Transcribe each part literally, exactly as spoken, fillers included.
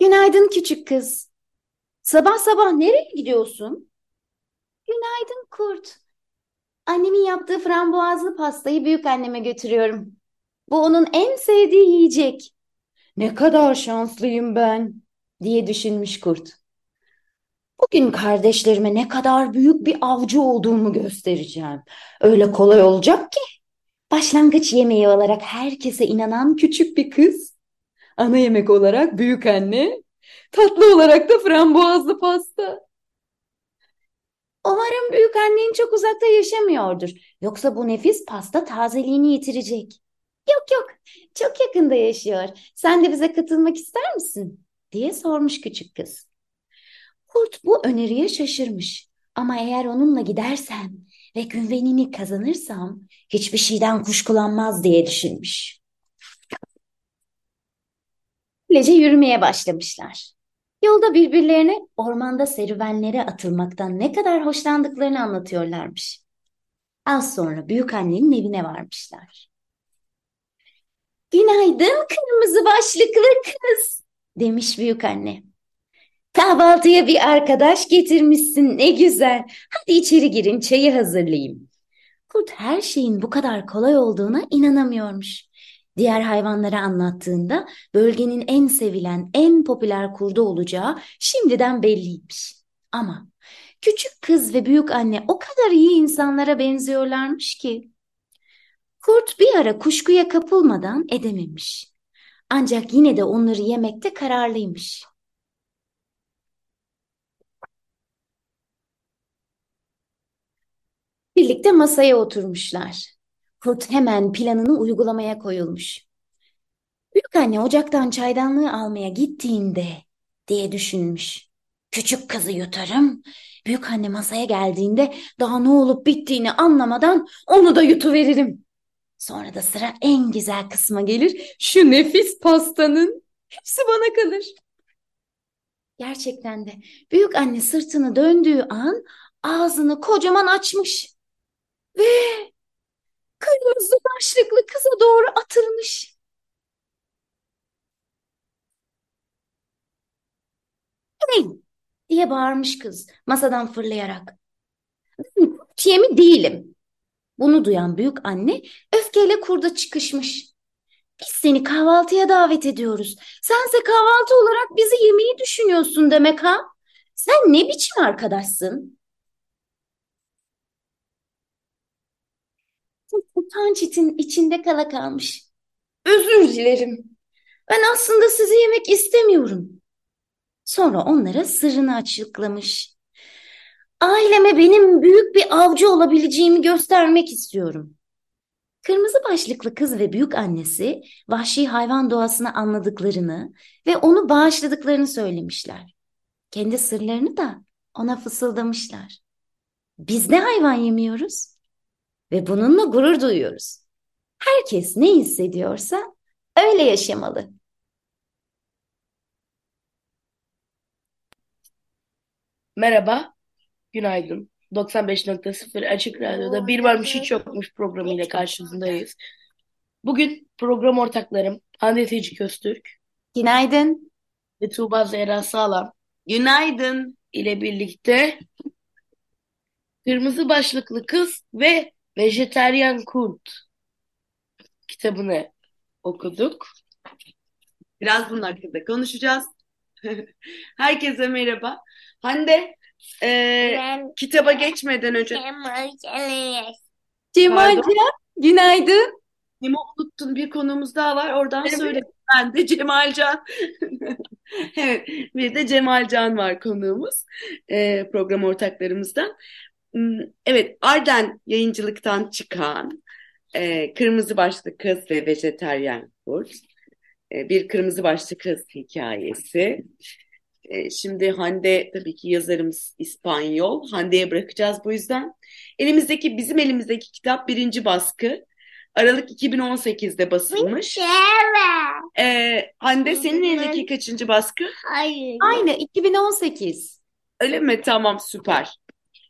Günaydın küçük kız. Sabah sabah nereye gidiyorsun? Günaydın kurt. Annemin yaptığı frambuazlı pastayı büyükanneme götürüyorum. Bu onun en sevdiği yiyecek. Ne kadar şanslıyım ben, diye düşünmüş kurt. Bugün kardeşlerime ne kadar büyük bir avcı olduğumu göstereceğim. Öyle kolay olacak ki. Başlangıç yemeği olarak herkese inanan küçük bir kız. Ana yemek olarak büyükanne. Tatlı olarak da frambuazlı pasta. Umarım büyükannen çok uzakta yaşamıyordur. Yoksa bu nefis pasta tazeliğini yitirecek. Yok yok, çok yakında yaşıyor. Sen de bize katılmak ister misin? Diye sormuş küçük kız. Kurt bu öneriye şaşırmış. Ama eğer onunla gidersem ve güvenini kazanırsam hiçbir şeyden kuşkulanmaz diye düşünmüş. Böylece yürümeye başlamışlar. Yolda birbirlerine ormanda serüvenlere atılmaktan ne kadar hoşlandıklarını anlatıyorlarmış. Az sonra büyükannenin evine varmışlar. "Günaydın kırmızı başlıklı kız," demiş büyükanne. "Kahvaltıya bir arkadaş getirmişsin, ne güzel. Hadi içeri girin, çayı hazırlayayım." Kurt her şeyin bu kadar kolay olduğuna inanamıyormuş. Diğer hayvanlara anlattığında bölgenin en sevilen, en popüler kurdu olacağı şimdiden belliymiş. Ama küçük kız ve büyük anne o kadar iyi insanlara benziyorlarmış ki. Kurt bir ara kuşkuya kapılmadan edememiş. Ancak yine de onları yemekte kararlıymış. Birlikte masaya oturmuşlar. Kurt hemen planını uygulamaya koyulmuş. Büyükanne ocaktan çaydanlığı almaya gittiğinde diye düşünmüş. Küçük kızı yutarım. Büyükanne masaya geldiğinde daha ne olup bittiğini anlamadan onu da yutuveririm. Sonra da sıra en güzel kısma gelir. Şu nefis pastanın hepsi bana kalır. Gerçekten de büyükanne sırtını döndüğü an ağzını kocaman açmış. Ve kırmızı başlıklı kıza doğru atılmış. "Hey!" diye bağırmış kız masadan fırlayarak. "Ben kurt yemi değilim." Bunu duyan büyük anne öfkeyle kurda çıkışmış. "Biz seni kahvaltıya davet ediyoruz. Sense kahvaltı olarak bizi yemeyi düşünüyorsun demek ha? Sen ne biçim arkadaşsın?" Utanç içinde kala kalmış. "Özür dilerim. Ben aslında sizi yemek istemiyorum." Sonra onlara sırrını açıklamış. "Aileme benim büyük bir avcı olabileceğimi göstermek istiyorum." Kırmızı başlıklı kız ve büyük annesi vahşi hayvan doğasını anladıklarını ve onu bağışladıklarını söylemişler. Kendi sırlarını da ona fısıldamışlar. "Biz ne hayvan yemiyoruz? Ve bununla gurur duyuyoruz. Herkes ne hissediyorsa öyle yaşamalı." Merhaba, günaydın. doksan beş nokta sıfır Açık Radyo'da Bir Varmış Hiç Yokmuş programıyla karşınızdayız. Bugün program ortaklarım Hande Tecik Öztürk. Günaydın. Ve Tuğba Zehra Sağlam. Günaydın. İle birlikte Kırmızı Başlıklı Kız ve Vejetaryen Kurt kitabını okuduk. Biraz bunun hakkında konuşacağız. Herkese merhaba. Hande, e, ben, kitaba geçmeden önce... Cemal Can, günaydın. Nemo unuttun, bir konuğumuz daha var. Oradan evet, söyle. Ben de Cemal Can. Evet, bir de Cemal Can var konuğumuz. E, program ortaklarımızdan. Evet, Arden Yayıncılık'tan çıkan e, Kırmızı Başlıklı Kız ve Vejetaryen Kurt. E, bir Kırmızı Başlıklı Kız hikayesi. Şimdi Hande tabii ki yazarımız İspanyol. Hande'ye bırakacağız bu yüzden. Elimizdeki, bizim elimizdeki kitap birinci baskı. Aralık iki bin on sekizde basılmış. Ee, Hande senin elindeki kaçıncı baskı? Hayır. Aynı iki bin on sekiz. Öyle mi? Tamam, süper.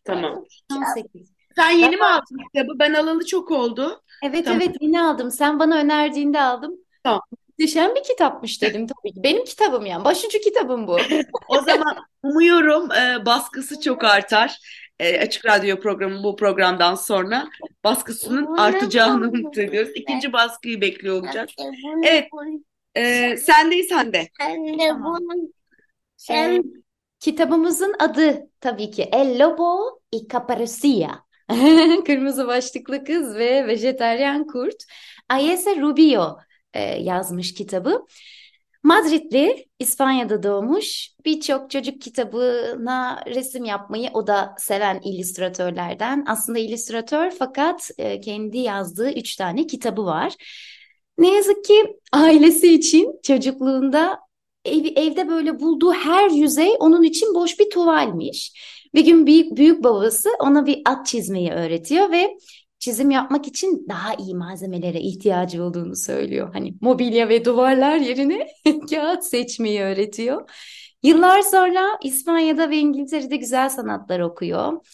Tamam. on sekiz. Sen yeni tamam. mi aldın kitabı? Ben alalı çok oldu. Evet tamam. evet yeni aldım. Sen bana önerdiğinde aldım. Tamam. Muhteşem bir kitapmış dedim tabii ki. Benim kitabım yani. Başucu kitabım bu. O zaman umuyorum e, baskısı çok artar. E, Açık Radyo programı bu programdan sonra baskısının artacağını umut ediyoruz. İkinci baskıyı bekliyor olacağız. Evet. E, sendeyiz Hande. Sen... Kitabımızın adı tabii ki El Lobo y Caparucía. Kırmızı Başlıklı Kız ve Vejetaryen Kurt. Aysha Rubio yazmış kitabı. Madridli, İspanya'da doğmuş, birçok çocuk kitabına resim yapmayı o da seven illüstratörlerden. Aslında illüstratör fakat kendi yazdığı üç tane kitabı var. Ne yazık ki ailesi için çocukluğunda ev, evde böyle bulduğu her yüzey onun için boş bir tuvalmiş. Bir gün büyük, büyük babası ona bir at çizmeyi öğretiyor ve çizim yapmak için daha iyi malzemelere ihtiyacı olduğunu söylüyor. Hani mobilya ve duvarlar yerine kağıt seçmeyi öğretiyor. Yıllar sonra İspanya'da ve İngiltere'de güzel sanatlar okuyor.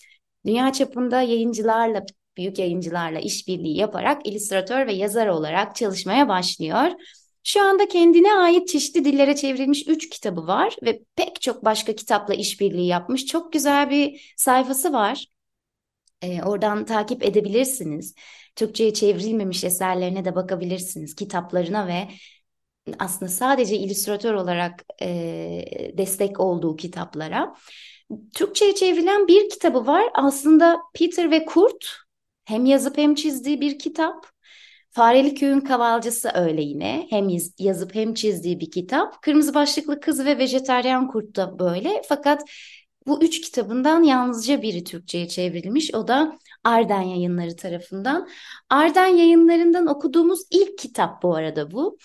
Dünya çapında yayıncılarla, büyük yayıncılarla işbirliği yaparak illüstratör ve yazar olarak çalışmaya başlıyor. Şu anda kendine ait çeşitli dillere çevrilmiş üç kitabı var ve pek çok başka kitapla işbirliği yapmış. Çok güzel bir sayfası var. E, oradan takip edebilirsiniz. Türkçe'ye çevrilmemiş eserlerine de bakabilirsiniz, kitaplarına ve aslında sadece illüstratör olarak e, destek olduğu kitaplara. Türkçe'ye çevrilen bir kitabı var. Aslında Peter ve Kurt hem yazıp hem çizdiği bir kitap. Fareli Köy'ün Kavalcısı öyle yine. Hem yazıp hem çizdiği bir kitap. Kırmızı Başlıklı Kız ve Vejetaryen Kurt da böyle. Fakat bu üç kitabından yalnızca biri Türkçe'ye çevrilmiş. O da Arden Yayınları tarafından. Arden Yayınları'ndan okuduğumuz ilk kitap bu arada bu.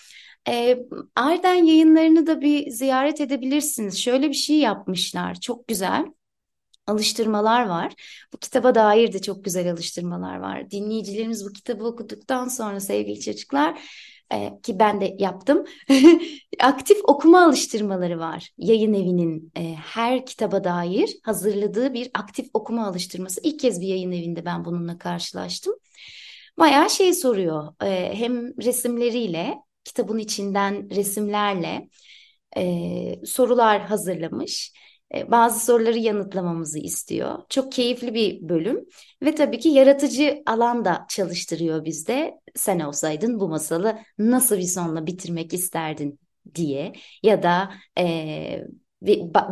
Ee, Arden Yayınları'nı da bir ziyaret edebilirsiniz. Şöyle bir şey yapmışlar. Çok güzel alıştırmalar var. Bu kitaba dair de çok güzel alıştırmalar var. Dinleyicilerimiz bu kitabı okuduktan sonra sevgili çocuklar... ki ben de yaptım, aktif okuma alıştırmaları var. Yayın evinin her kitaba dair hazırladığı bir aktif okuma alıştırması. İlk kez bir yayın evinde ben bununla karşılaştım. Bayağı şey soruyor, hem resimleriyle, kitabın içinden resimlerle sorular hazırlamış. Bazı soruları yanıtlamamızı istiyor. Çok keyifli bir bölüm ve tabii ki yaratıcı alan da çalıştırıyor bizde. Sen olsaydın bu masalı nasıl bir sonla bitirmek isterdin diye ya da e,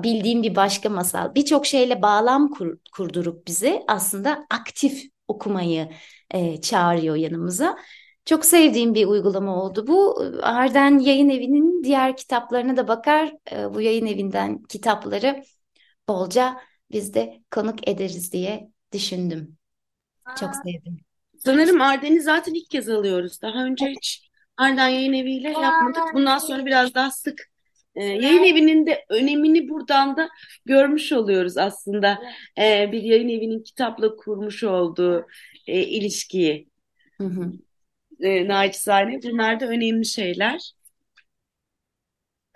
bildiğim bir başka masal. Birçok şeyle bağlam kur, kurdurup bizi aslında aktif okumayı e, çağırıyor yanımıza. Çok sevdiğim bir uygulama oldu bu. Arden Yayın Evi'nin diğer kitaplarına da bakar. Bu yayın evinden kitapları bolca biz de konuk ederiz diye düşündüm. Çok sevdim. Sanırım Arden'i zaten ilk kez alıyoruz. Daha önce hiç Arden Yayın Evi'yle yapmadık. Bundan sonra biraz daha sık. Yayın evinin de önemini buradan da görmüş oluyoruz aslında. Bir yayın evinin kitapla kurmuş olduğu ilişkiyi. Hı hı. E, naçizane. Bunlar da önemli şeyler.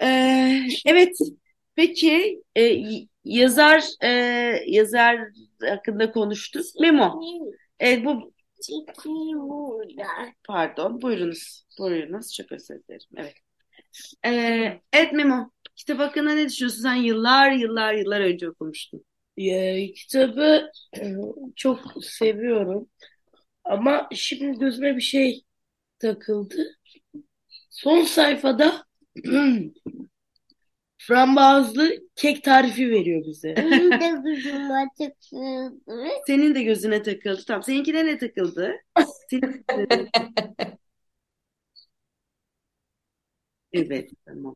Ee, evet. Peki e, yazar e, yazar hakkında konuştuk. Memo. E, bu Pardon. Buyurunuz. Buyurunuz. Çok özür dilerim. Evet. Ee, evet Memo. Kitap hakkında ne düşünüyorsun? Sen yıllar yıllar yıllar önce okumuştun. Ya, kitabı çok seviyorum. Ama şimdi gözüme bir şey takıldı. Son sayfada frambuazlı kek tarifi veriyor bize. Benim de gözüme takıldı. Senin de gözüne takıldı. Tamam. Seninkine ne takıldı? Senin... Evet. Tamam.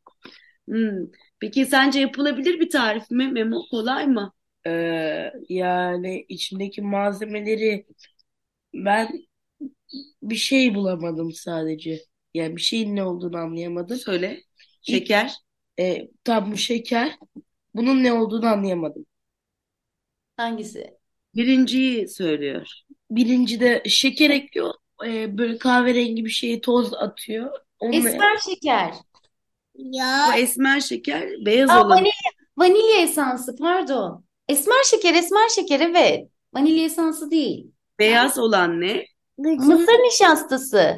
Hmm. Peki sence yapılabilir bir tarif mi? Memo, kolay mı? Ee, yani içindeki malzemeleri ben bir şey bulamadım sadece. Yani bir şeyin ne olduğunu anlayamadım. Söyle. Şeker. E, tam bu şeker. Bunun ne olduğunu anlayamadım. Hangisi? Birinciyi söylüyor. Birinci de şeker ekliyor. E, böyle kahverengi bir şeye toz atıyor. Onunla... Esmer şeker. Ya. Bu esmer şeker. Beyaz Aa, olan. Vanilya, vanilya esansı pardon. Esmer şeker, esmer şeker evet. Vanilya esansı değil. Beyaz olan ne? Mısır nişastası.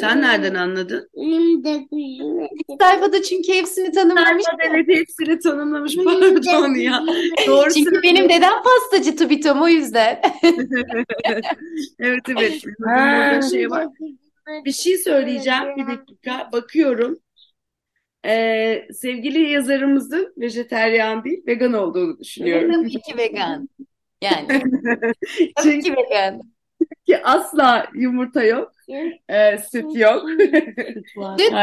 Sen nereden anladın? İlk sayfada çünkü hepsini tanımlamış. Evet hepsini tanımlamış. Pardon ya. Doğru çünkü söylüyor. Benim dedem pastacı Tubito'm o yüzden. evet evet. Ha, şey var. Bir şey söyleyeceğim. Bir dakika. Bakıyorum. Ee, sevgili yazarımızın vejetaryen değil vegan olduğunu düşünüyorum. Tabii ki vegan. Yani. Tabii çünkü, ki vegan. Çünkü asla yumurta yok. E, süt yok. Süt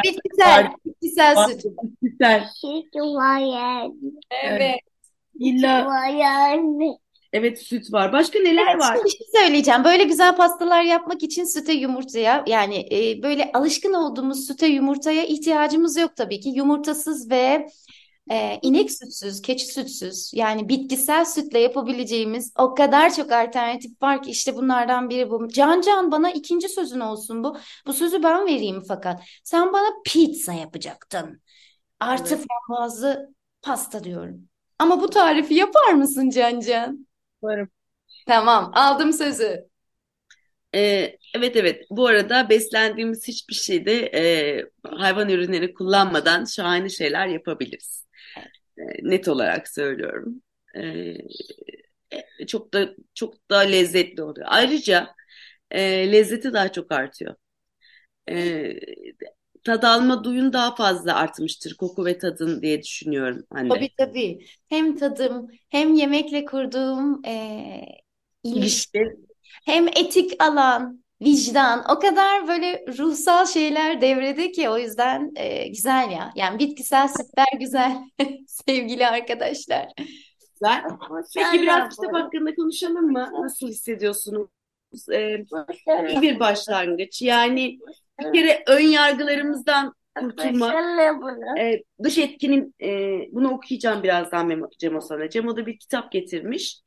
bitkisel. Bitkisel süt. Bitkisel. Süt var. Evet. İlla. Evet süt var. Başka neler evet, var? Bir şey söyleyeceğim. Böyle güzel pastalar yapmak için süte yumurtaya yani e, böyle alışkın olduğumuz süte yumurtaya ihtiyacımız yok tabii ki. Yumurtasız ve e, inek sütsüz, keçi sütsüz yani bitkisel sütle yapabileceğimiz o kadar çok alternatif var ki işte bunlardan biri bu. Can Can bana ikinci sözün olsun bu. Bu sözü ben vereyim fakat. Sen bana pizza yapacaktın. Artı evet. Frambuazlı pasta diyorum. Ama bu tarifi yapar mısın Can Can? Varım. Tamam aldım sözü. Ee, evet evet bu arada beslendiğimiz hiçbir şeyde e, hayvan ürünleri kullanmadan şahane şeyler yapabiliriz. E, net olarak söylüyorum. E, çok da çok da lezzetli oluyor. Ayrıca e, lezzeti daha çok artıyor. E, Tad alma duyun daha fazla artmıştır koku ve tadın diye düşünüyorum anne. Tabii tabii. Hem tadım hem yemekle kurduğum e, ilişki hem etik alan, vicdan o kadar böyle ruhsal şeyler devrede ki o yüzden e, güzel ya. Yani bitkisel sütler güzel sevgili arkadaşlar. Güzel. Peki biraz kitap hakkında konuşalım mı? Nasıl hissediyorsunuz? Ee, iyi bir başlangıç yani bir kere ön yargılarımızdan kurtulma ee, dış etkinin e, bunu okuyacağım birazdan Memo, Cemo sana Cemo da bir kitap getirmiş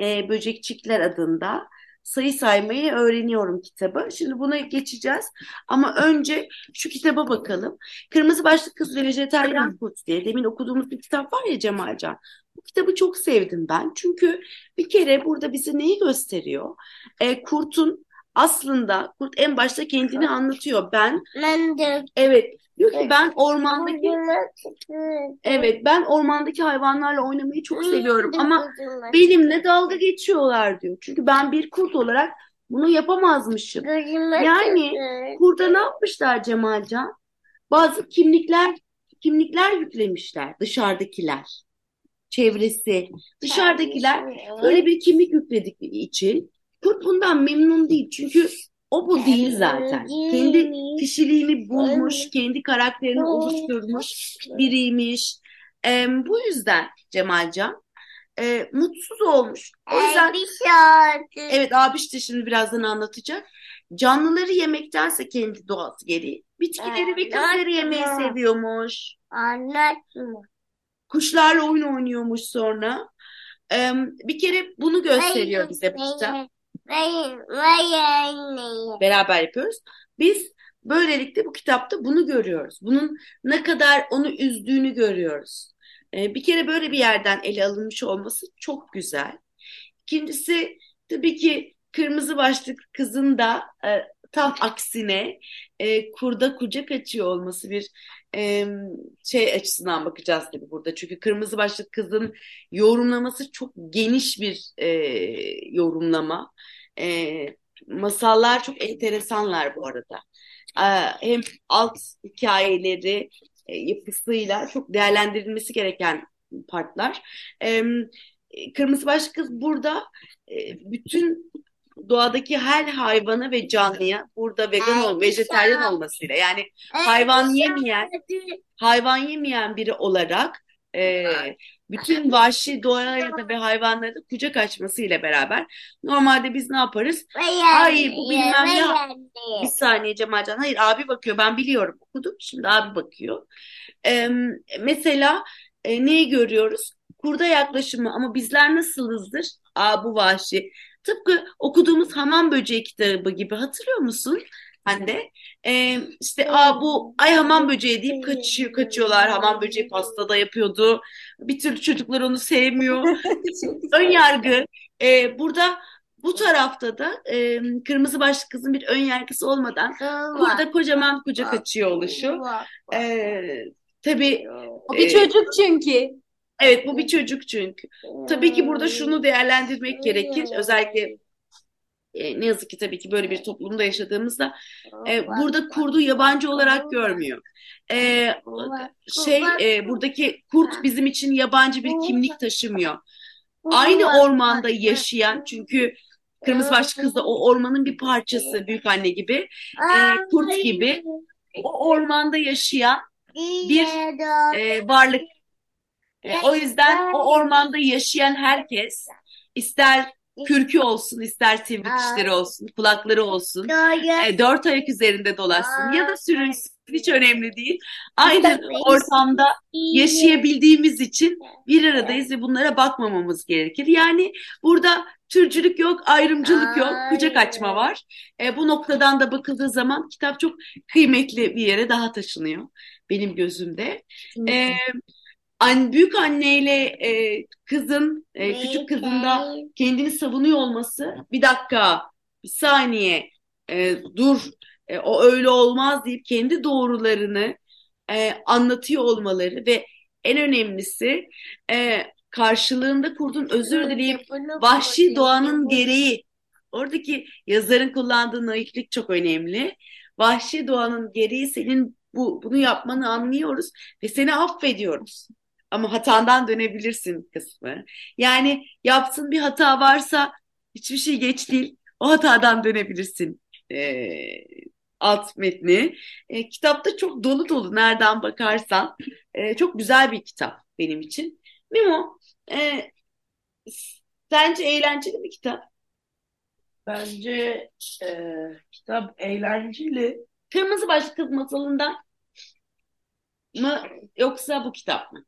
e, Böcekçikler adında sayı saymayı öğreniyorum kitabı şimdi buna geçeceğiz ama önce şu kitaba bakalım Kırmızı Başlıklı Kız ve Vejetaryen Kurt diye demin okuduğumuz bir kitap var ya Cemalcan bu kitabı çok sevdim ben çünkü bir kere burada bize neyi gösteriyor e, kurtun aslında kurt en başta kendini anlatıyor. Ben, ben de. Evet, diyor ki ben ormandaki Evet, ben ormandaki hayvanlarla oynamayı çok seviyorum ama benimle dalga geçiyorlar diyor. Çünkü ben bir kurt olarak bunu yapamazmışım. Yani kurda ne yapmışlar Cemalcan? Bazı kimlikler kimlikler yüklemişler dışarıdakiler. Çevresi, dışarıdakiler böyle bir kimlik yükledikleri için kurt bundan memnun değil çünkü o bu değil zaten. Kendi kişiliğini bulmuş, kendi karakterini oluşturmuş biriymiş. E, bu yüzden Cemalcan e, mutsuz olmuş. O yüzden evet abiş de şimdi birazdan anlatacak. Canlıları yemektense kendi doğası gereği bitkileri ve kızları yemeyi seviyormuş. Anlatma. Kuşlarla oyun oynuyormuş sonra. E, bir kere bunu gösteriyor bize bu kitap. Beraber yapıyoruz. Biz böylelikle bu kitapta bunu görüyoruz. Bunun ne kadar onu üzdüğünü görüyoruz. Ee, bir kere böyle bir yerden ele alınmış olması çok güzel. İkincisi tabii ki kırmızı başlıklı kızın da e, tam aksine e, kurda kucak açıyor olması bir e, şey açısından bakacağız tabii burada. Çünkü kırmızı başlıklı kızın yorumlaması çok geniş bir e, yorumlama. E, masallar çok enteresanlar bu arada. E, hem alt hikayeleri e, yapısıyla çok değerlendirilmesi gereken partlar. E, Kırmızı Başlıklı Kız burada e, bütün doğadaki her hayvana ve canlıya burada vegan ol, vejetaryen olmasıyla yani hayvan yemeyen hayvan yemeyen biri olarak e, bütün vahşi doğaya da ve hayvanlara da kucak açmasıyla beraber normalde biz ne yaparız? Ay bu bilmem ne. Bir saniye Cemalcan. Hayır abi bakıyor, ben biliyorum, okudum, şimdi abi bakıyor. E, mesela e, neyi görüyoruz? Kurda yaklaşımı, ama bizler nasılızdır? Aa bu vahşi. Tıpkı okuduğumuz hamam böceği kitabı gibi, hatırlıyor musun? Hani de ee, işte aa bu ay hamam böceği deyip kaçıyor, kaçıyorlar. Hamam böceği pastada yapıyordu. Bir türlü çocuklar onu sevmiyor. Ön yargı. Ee, burada bu tarafta da e, kırmızı başlı kızın bir ön yargısı olmadan burada kocaman kucak açıyor oluşu. Ee, tabii. O bir çocuk çünkü. Evet, bu bir çocuk çünkü. Tabii ki burada şunu değerlendirmek gerekir. Özellikle e, ne yazık ki tabii ki böyle bir toplumda yaşadığımızda e, burada kurdu yabancı olarak görmüyor. E, şey e, buradaki kurt bizim için yabancı bir kimlik taşımıyor. Aynı ormanda yaşayan, çünkü Kırmızı Başlı Kız da o ormanın bir parçası, büyük anne gibi, e, kurt gibi o ormanda yaşayan bir e, varlık. O yüzden o ormanda yaşayan herkes, ister kürkü olsun, ister sivri dişleri olsun, kulakları olsun, dört ayak üzerinde dolaşsın ya da sürünsün, hiç önemli değil. Aynı ortamda yaşayabildiğimiz için bir aradayız ve bunlara bakmamamız gerekir. Yani burada türcülük yok, ayrımcılık yok, kucak açma var. E, bu noktadan da bakıldığı zaman kitap çok kıymetli bir yere daha taşınıyor benim gözümde. Evet. An, büyük anneyle e, kızın, e, küçük kızın da kendini savunuyor olması, bir dakika, bir saniye, e, dur, e, o öyle olmaz deyip kendi doğrularını e, anlatıyor olmaları ve en önemlisi e, karşılığında kurdun özür dileyip vahşi doğanın gereği, oradaki yazarın kullandığı naiflik çok önemli, vahşi doğanın gereği senin bu, bunu yapmanı anlıyoruz ve seni affediyoruz. Ama hatandan dönebilirsin kısmı. Yani yaptığın bir hata varsa hiçbir şey geç değil. O hatadan dönebilirsin. E, alt metni. E, kitapta çok dolu dolu nereden bakarsan. E, çok güzel bir kitap benim için. Memo, e, sence eğlenceli bir kitap? Bence e, kitap eğlenceli. Kırmızı Başlıklı Kız masalından mı yoksa bu kitap mı?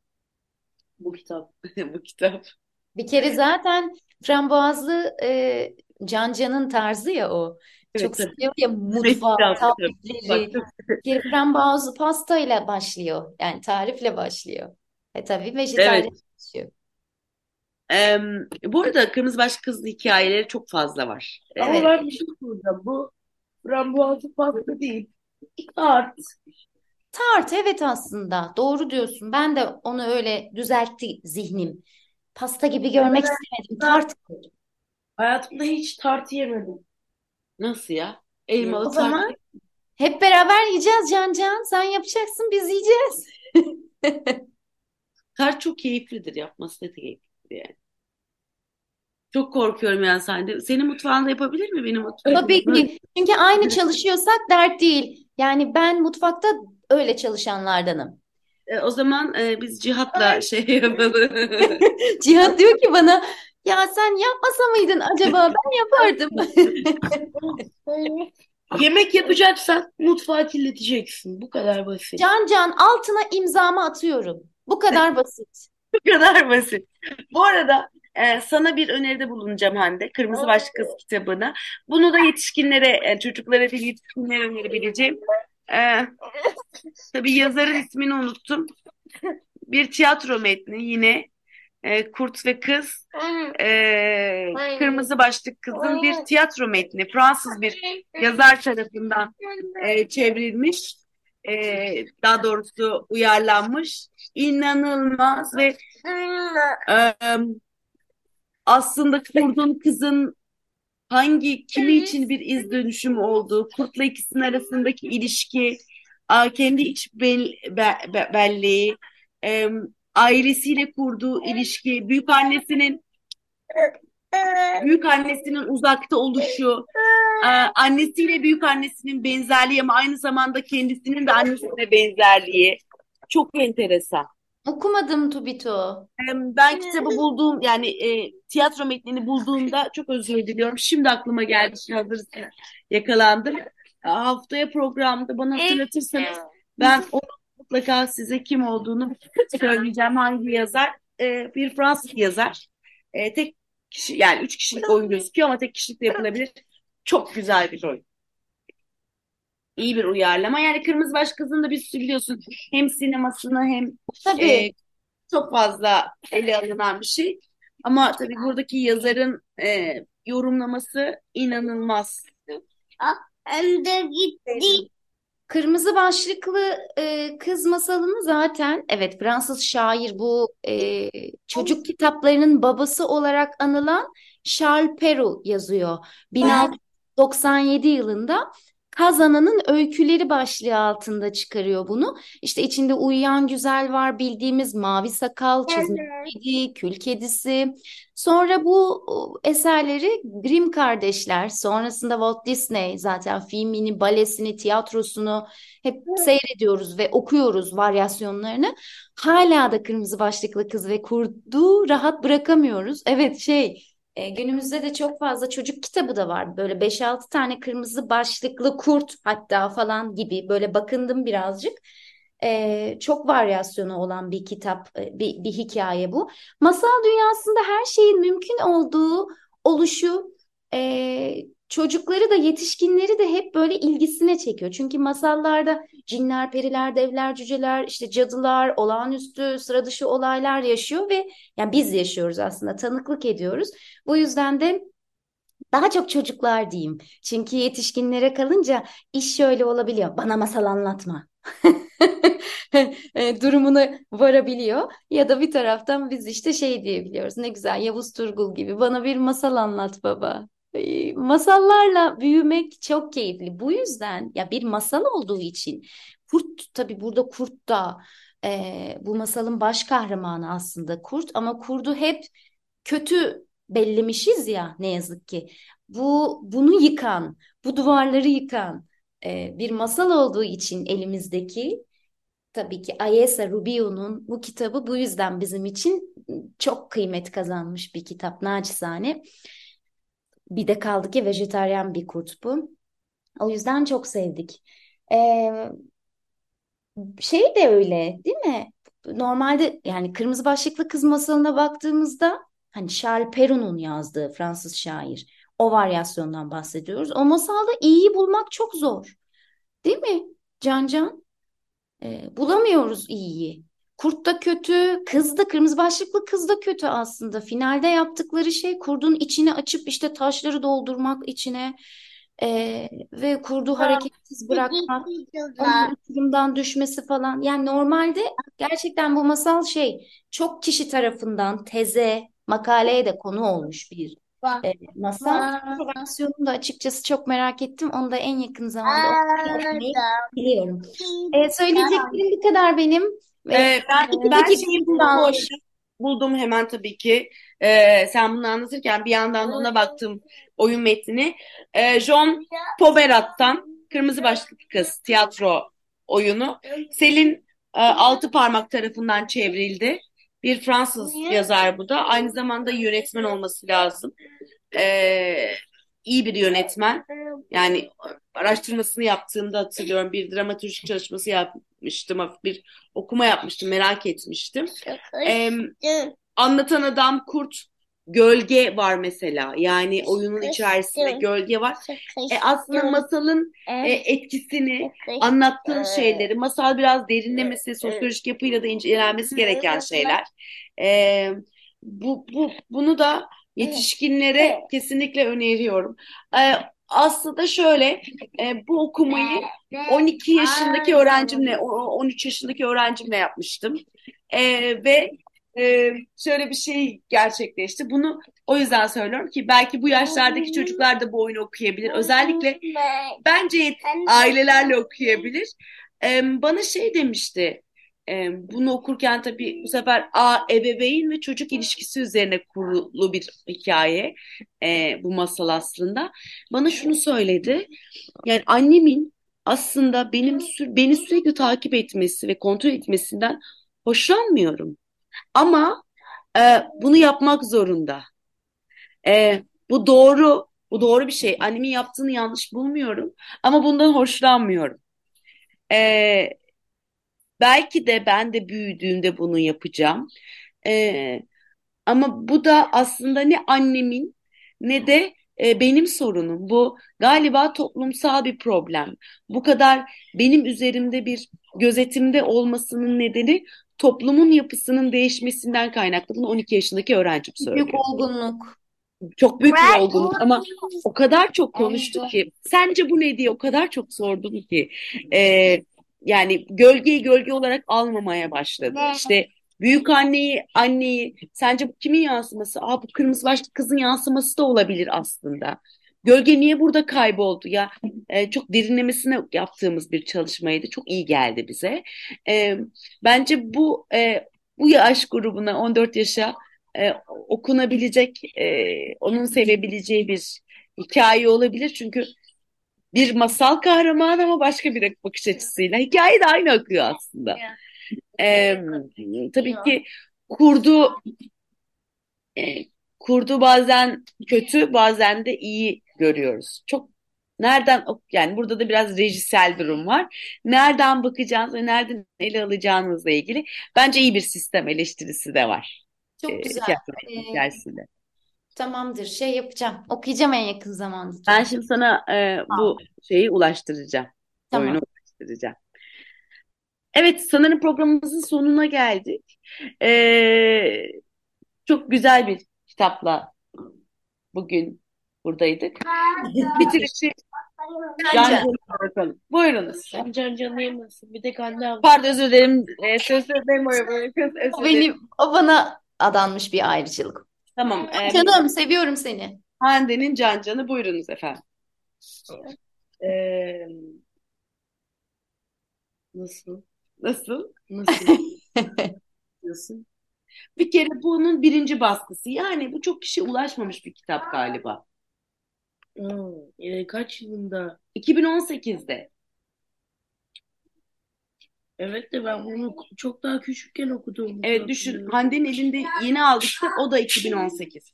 Bu kitap. Bu kitap. Bir kere zaten frambuazlı e, Cancan'ın tarzı ya o. Evet, çok tabii. Seviyor ya mutfağı, tarifleri. Bir kere frambuazlı pastayla başlıyor. Yani tarifle başlıyor. E tabii vejetaryen evet. Başlıyor. Ee, bu arada Kırmızı Başlıklı Kız hikayeleri çok fazla var. Ama evet. Ben bir şey soracağım. Bu frambuazlı pasta değil. Tart. Tart evet aslında. Doğru diyorsun. Ben de onu öyle düzeltti zihnim. Pasta gibi görmek ben istemedim. Tart. Tart. Hayatımda hiç tart yemedim. Nasıl ya? Elmalı tart. O zaman hep beraber yiyeceğiz Can Can. Sen yapacaksın, biz yiyeceğiz. Tart çok keyiflidir. Yapması da keyiflidir yani. Çok korkuyorum yani sende. Senin mutfağında yapabilir mi benim mutfağımda? Tabii ki. Çünkü aynı çalışıyorsak dert değil. Yani ben mutfakta öyle çalışanlardanım. E, o zaman e, biz Cihat'la şey yapalım. Cihat diyor ki bana, ya sen yapmasa mıydın acaba? Ben yapardım. Yemek yapacaksan mutfağı kirleteceksin. Bu kadar basit. Can Can altına imzamı atıyorum. Bu kadar basit. Bu kadar basit. Bu arada... Ee, sana bir öneride bulunacağım Hande. Kırmızı Başlıklı Kız kitabına. Bunu da yetişkinlere, çocuklara değil yetişkinlere önerebileceğim. Ee, tabii yazarın ismini unuttum. Bir tiyatro metni yine. E, Kurt ve Kız. E, Kırmızı Başlıklı Kız'ın bir tiyatro metni. Fransız bir yazar tarafından e, çevrilmiş. E, daha doğrusu uyarlanmış. İnanılmaz ve e, aslında kurdun kızın hangi, kimi için bir iz dönüşüm olduğu, kurtla ikisinin arasındaki ilişki, kendi iç belleği, ailesiyle kurduğu ilişki, büyük annesinin büyük annesinin uzakta oluşu, annesiyle büyük annesinin benzerliği ama aynı zamanda kendisinin de annesine benzerliği çok enteresan. Okumadım Tubito. Ben kitabı bulduğum yani e, tiyatro metnini bulduğumda çok özür diliyorum. Şimdi aklıma geldi. Hazır yakalandım. Haftaya programda bana hatırlatırsanız ben onu mutlaka size kim olduğunu söyleyeceğim. Hangi yazar? E, bir Fransız yazar. E, tek kişi yani üç kişilik oyun gözüküyor ama tek kişilik de yapılabilir. Çok güzel bir oyun. İyi bir uyarlama. Yani Kırmızı Baş Kız'ın da bir sürü biliyorsun. Hem sinemasını hem tabii e, çok fazla ele alınan bir şey. Ama tabii buradaki yazarın e, yorumlaması inanılmaz. Hem de gitti. Kırmızı Başlıklı e, Kız masalını zaten evet Fransız şair bu e, çocuk kitaplarının babası olarak anılan Charles Perrault yazıyor. bin altı yüz doksan yedi yılında Kazananın Öyküleri başlığı altında çıkarıyor bunu. İşte içinde Uyuyan Güzel var, bildiğimiz Mavi Sakal, Çizme Kedi, Kül Kedisi. Sonra bu eserleri Grimm Kardeşler, sonrasında Walt Disney zaten filmini, balesini, tiyatrosunu hep seyrediyoruz ve okuyoruz varyasyonlarını. Hala da Kırmızı Başlıklı Kız ve Kurt'u rahat bırakamıyoruz. Evet şey... Günümüzde de çok fazla çocuk kitabı da var. Böyle beş altı tane kırmızı başlıklı kurt hatta falan gibi. Böyle bakındım birazcık. Ee, çok varyasyonu olan bir kitap, bir, bir hikaye bu. Masal dünyasında her şeyin mümkün olduğu oluşu e, çocukları da yetişkinleri de hep böyle ilgisine çekiyor. Çünkü masallarda cinler, periler, devler, cüceler, işte cadılar, olağanüstü, sıra dışı olaylar yaşıyor ve yani biz yaşıyoruz aslında, tanıklık ediyoruz. Bu yüzden de daha çok çocuklar diyeyim. Çünkü yetişkinlere kalınca iş şöyle olabiliyor. Bana masal anlatma. durumuna varabiliyor. Ya da bir taraftan biz işte şey diyebiliyoruz. Ne güzel Yavuz Turgul gibi. Bana bir masal anlat baba. Masallarla büyümek çok keyifli. Bu yüzden ya bir masal olduğu için kurt tabii burada kurt da e, bu masalın baş kahramanı aslında kurt ama kurdu hep kötü bellemişiz ya ne yazık ki. Bu bunu yıkan, bu duvarları yıkan e, bir masal olduğu için elimizdeki tabii ki Aysha Rubio'nun bu kitabı bu yüzden bizim için çok kıymet kazanmış bir kitap naçizane. Bir de kaldı ki vejetaryen bir kurt bu. O yüzden çok sevdik. Ee, şey de öyle değil mi? Normalde yani Kırmızı Başlıklı Kız masalına baktığımızda hani Charles Perrault'un yazdığı Fransız şair o varyasyondan bahsediyoruz. O masalda iyiyi bulmak çok zor. Değil mi Can Can? Ee, bulamıyoruz iyiyi. Kurt da kötü, kız da kırmızı başlıklı kız da kötü aslında. Finalde yaptıkları şey kurdun içine açıp işte taşları doldurmak içine e, ve kurdu hareketsiz bırakmak, onun uçurumdan düşmesi falan. Yani normalde gerçekten bu masal şey çok kişi tarafından teze, makaleye de konu olmuş bir e, masal. Programını da açıkçası çok merak ettim. Onu da en yakın zamanda okuyabilirim. Biliyorum. E, söyleyeceklerim bu kadar benim. Ee, ben ben şeyi buldum, buldum hemen tabii ki. Ee, sen bunu anlatırken bir yandan da ona baktım oyun metnini. Ee, John Pomerat'tan Kırmızı Başlıklı Kız tiyatro oyunu. Selin e, Altı Parmak tarafından çevrildi. Bir Fransız yazar bu da. Aynı zamanda yönetmen olması lazım. Ee, iyi bir yönetmen. Yani araştırmasını yaptığımda hatırlıyorum. Bir dramaturjik çalışması yapmıştım. Bir okuma yapmıştım. Merak etmiştim. Ee, anlatan adam kurt gölge var mesela. Yani oyunun içerisinde gölge var. Ee, aslında masalın e, etkisini, anlattığın şeyleri, masal biraz derinlemesi, sosyolojik yapıyla da incelenmesi gereken şeyler. Ee, bu, bu bunu da yetişkinlere kesinlikle öneriyorum. Ee, aslında şöyle e, bu okumayı on iki yaşındaki öğrencimle on üç yaşındaki öğrencimle yapmıştım. E, ve e, şöyle bir şey gerçekleşti. Bunu o yüzden söylüyorum ki belki bu yaşlardaki çocuklar da bu oyunu okuyabilir. Özellikle bence ailelerle okuyabilir. E, bana şey demişti. Bunu okurken tabii bu sefer a ebeveyn ve çocuk ilişkisi üzerine kurulu bir hikaye e, bu masal aslında. Bana şunu söyledi. Yani annemin aslında benim beni sürekli takip etmesi ve kontrol etmesinden hoşlanmıyorum. Ama e, bunu yapmak zorunda. E, bu doğru, bu doğru bir şey. Annemin yaptığını yanlış bulmuyorum ama bundan hoşlanmıyorum. E, belki de ben de büyüdüğümde bunu yapacağım. E, ama bu da aslında ne annemin ne de e, benim sorunum. Bu galiba toplumsal bir problem. Bu kadar benim üzerimde bir gözetimde olmasının nedeni toplumun yapısının değişmesinden kaynaklı. Bunu on iki yaşındaki öğrencim söylüyor. Büyük olgunluk. Çok büyük bir olgunluk ama o kadar çok konuştuk ki. Sence bu ne diye o kadar çok sordum ki. Ee, yani gölgeyi gölge olarak almamaya başladı. İşte büyük anneyi, anneyi sence bu kimin yansıması? Aa, bu kırmızı başlı kızın yansıması da olabilir aslında. Gölge niye burada kayboldu? Ya e, çok derinlemesine yaptığımız bir çalışmaydı. Çok iyi geldi bize. E, bence bu e, bu yaş grubuna, on dört yaşa e, okunabilecek, e, onun sevebileceği bir hikaye olabilir. Çünkü bir masal kahramanı ama başka bir bakış açısıyla. Hikaye de aynı akıyor aslında. E, tabii ki kurdu e, kurdu bazen kötü, bazen de iyi görüyoruz. Çok nereden, yani burada da biraz rejisel durum var. Nereden bakacağınız ve nereden ele alacağınızla ilgili bence iyi bir sistem eleştirisi de var. Çok güzel. Ee, tamamdır. Şey yapacağım. Okuyacağım en yakın zamanda. Ben şimdi sana e, bu şeyi ulaştıracağım. Tamam. Oyunu ulaştıracağım. Evet, sanırım programımızın sonuna geldik. E, çok güzel bir kitapla bugün buradaydık. Bitirişi Can bakalım. Buyurunuz. Can canlayamasın. Bir de kanlı. Pardon, özür dilerim. Ee, söz vermeyeyim oraya. O benim, o bana adanmış bir ayrıcalık. Tamam. E, Canım, seviyorum seni. Hande'nin Can Can'ı, buyurunuz efendim. Ee, nasıl? Nasıl? Nasıl? Nasıl? Bir kere bunun birinci baskısı. Yani bu çok kişiye ulaşmamış bir kitap galiba. Hmm, e, kaç yılında? iki bin on sekizde. Evet de ben bunu çok daha küçükken okudum. Evet, düşün. Hande'nin elinde yeni aldık da o da iki bin on sekiz.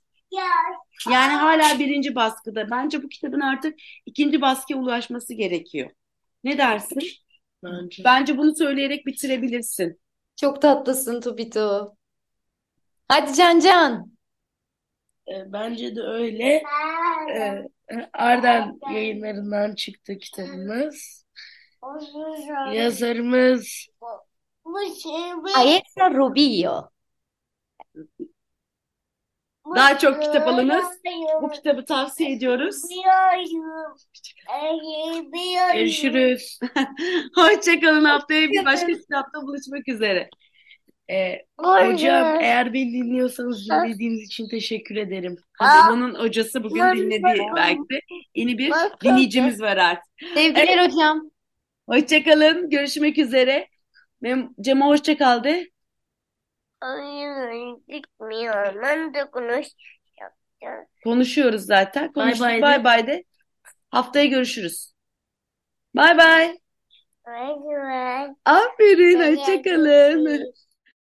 Yani hala birinci baskıda. Bence bu kitabın artık ikinci baskıya ulaşması gerekiyor. Ne dersin? Bence, Bence bunu söyleyerek bitirebilirsin. Çok tatlısın Tubito. Hadi Can Can. Bence de öyle. Arden Yayınları'ndan çıktı kitabımız. Yazarımız Aysha Rubio. Daha çok kitap alınız. Bu kitabı tavsiye ediyoruz. Görüşürüz. Hoşçakalın. Haftaya bir başka kitapta buluşmak üzere. Ee, hocam, eğer beni dinliyorsanız dinlediğiniz için teşekkür ederim. Hazırlanın hocası bugün dinledi belki de. Yeni bir dinleyicimiz var artık. Sevgiler evet. Hocam. Hoşçakalın. Görüşmek üzere. Benim Cem'e hoşçakal de. Hayır, gitmiyor. Ben de konuşacağım. Konuşuyoruz zaten. Konuştuk. Bay bay, bay de. Haftaya görüşürüz. Bay bay. Bay bay. Aferin. Hoşçakalın.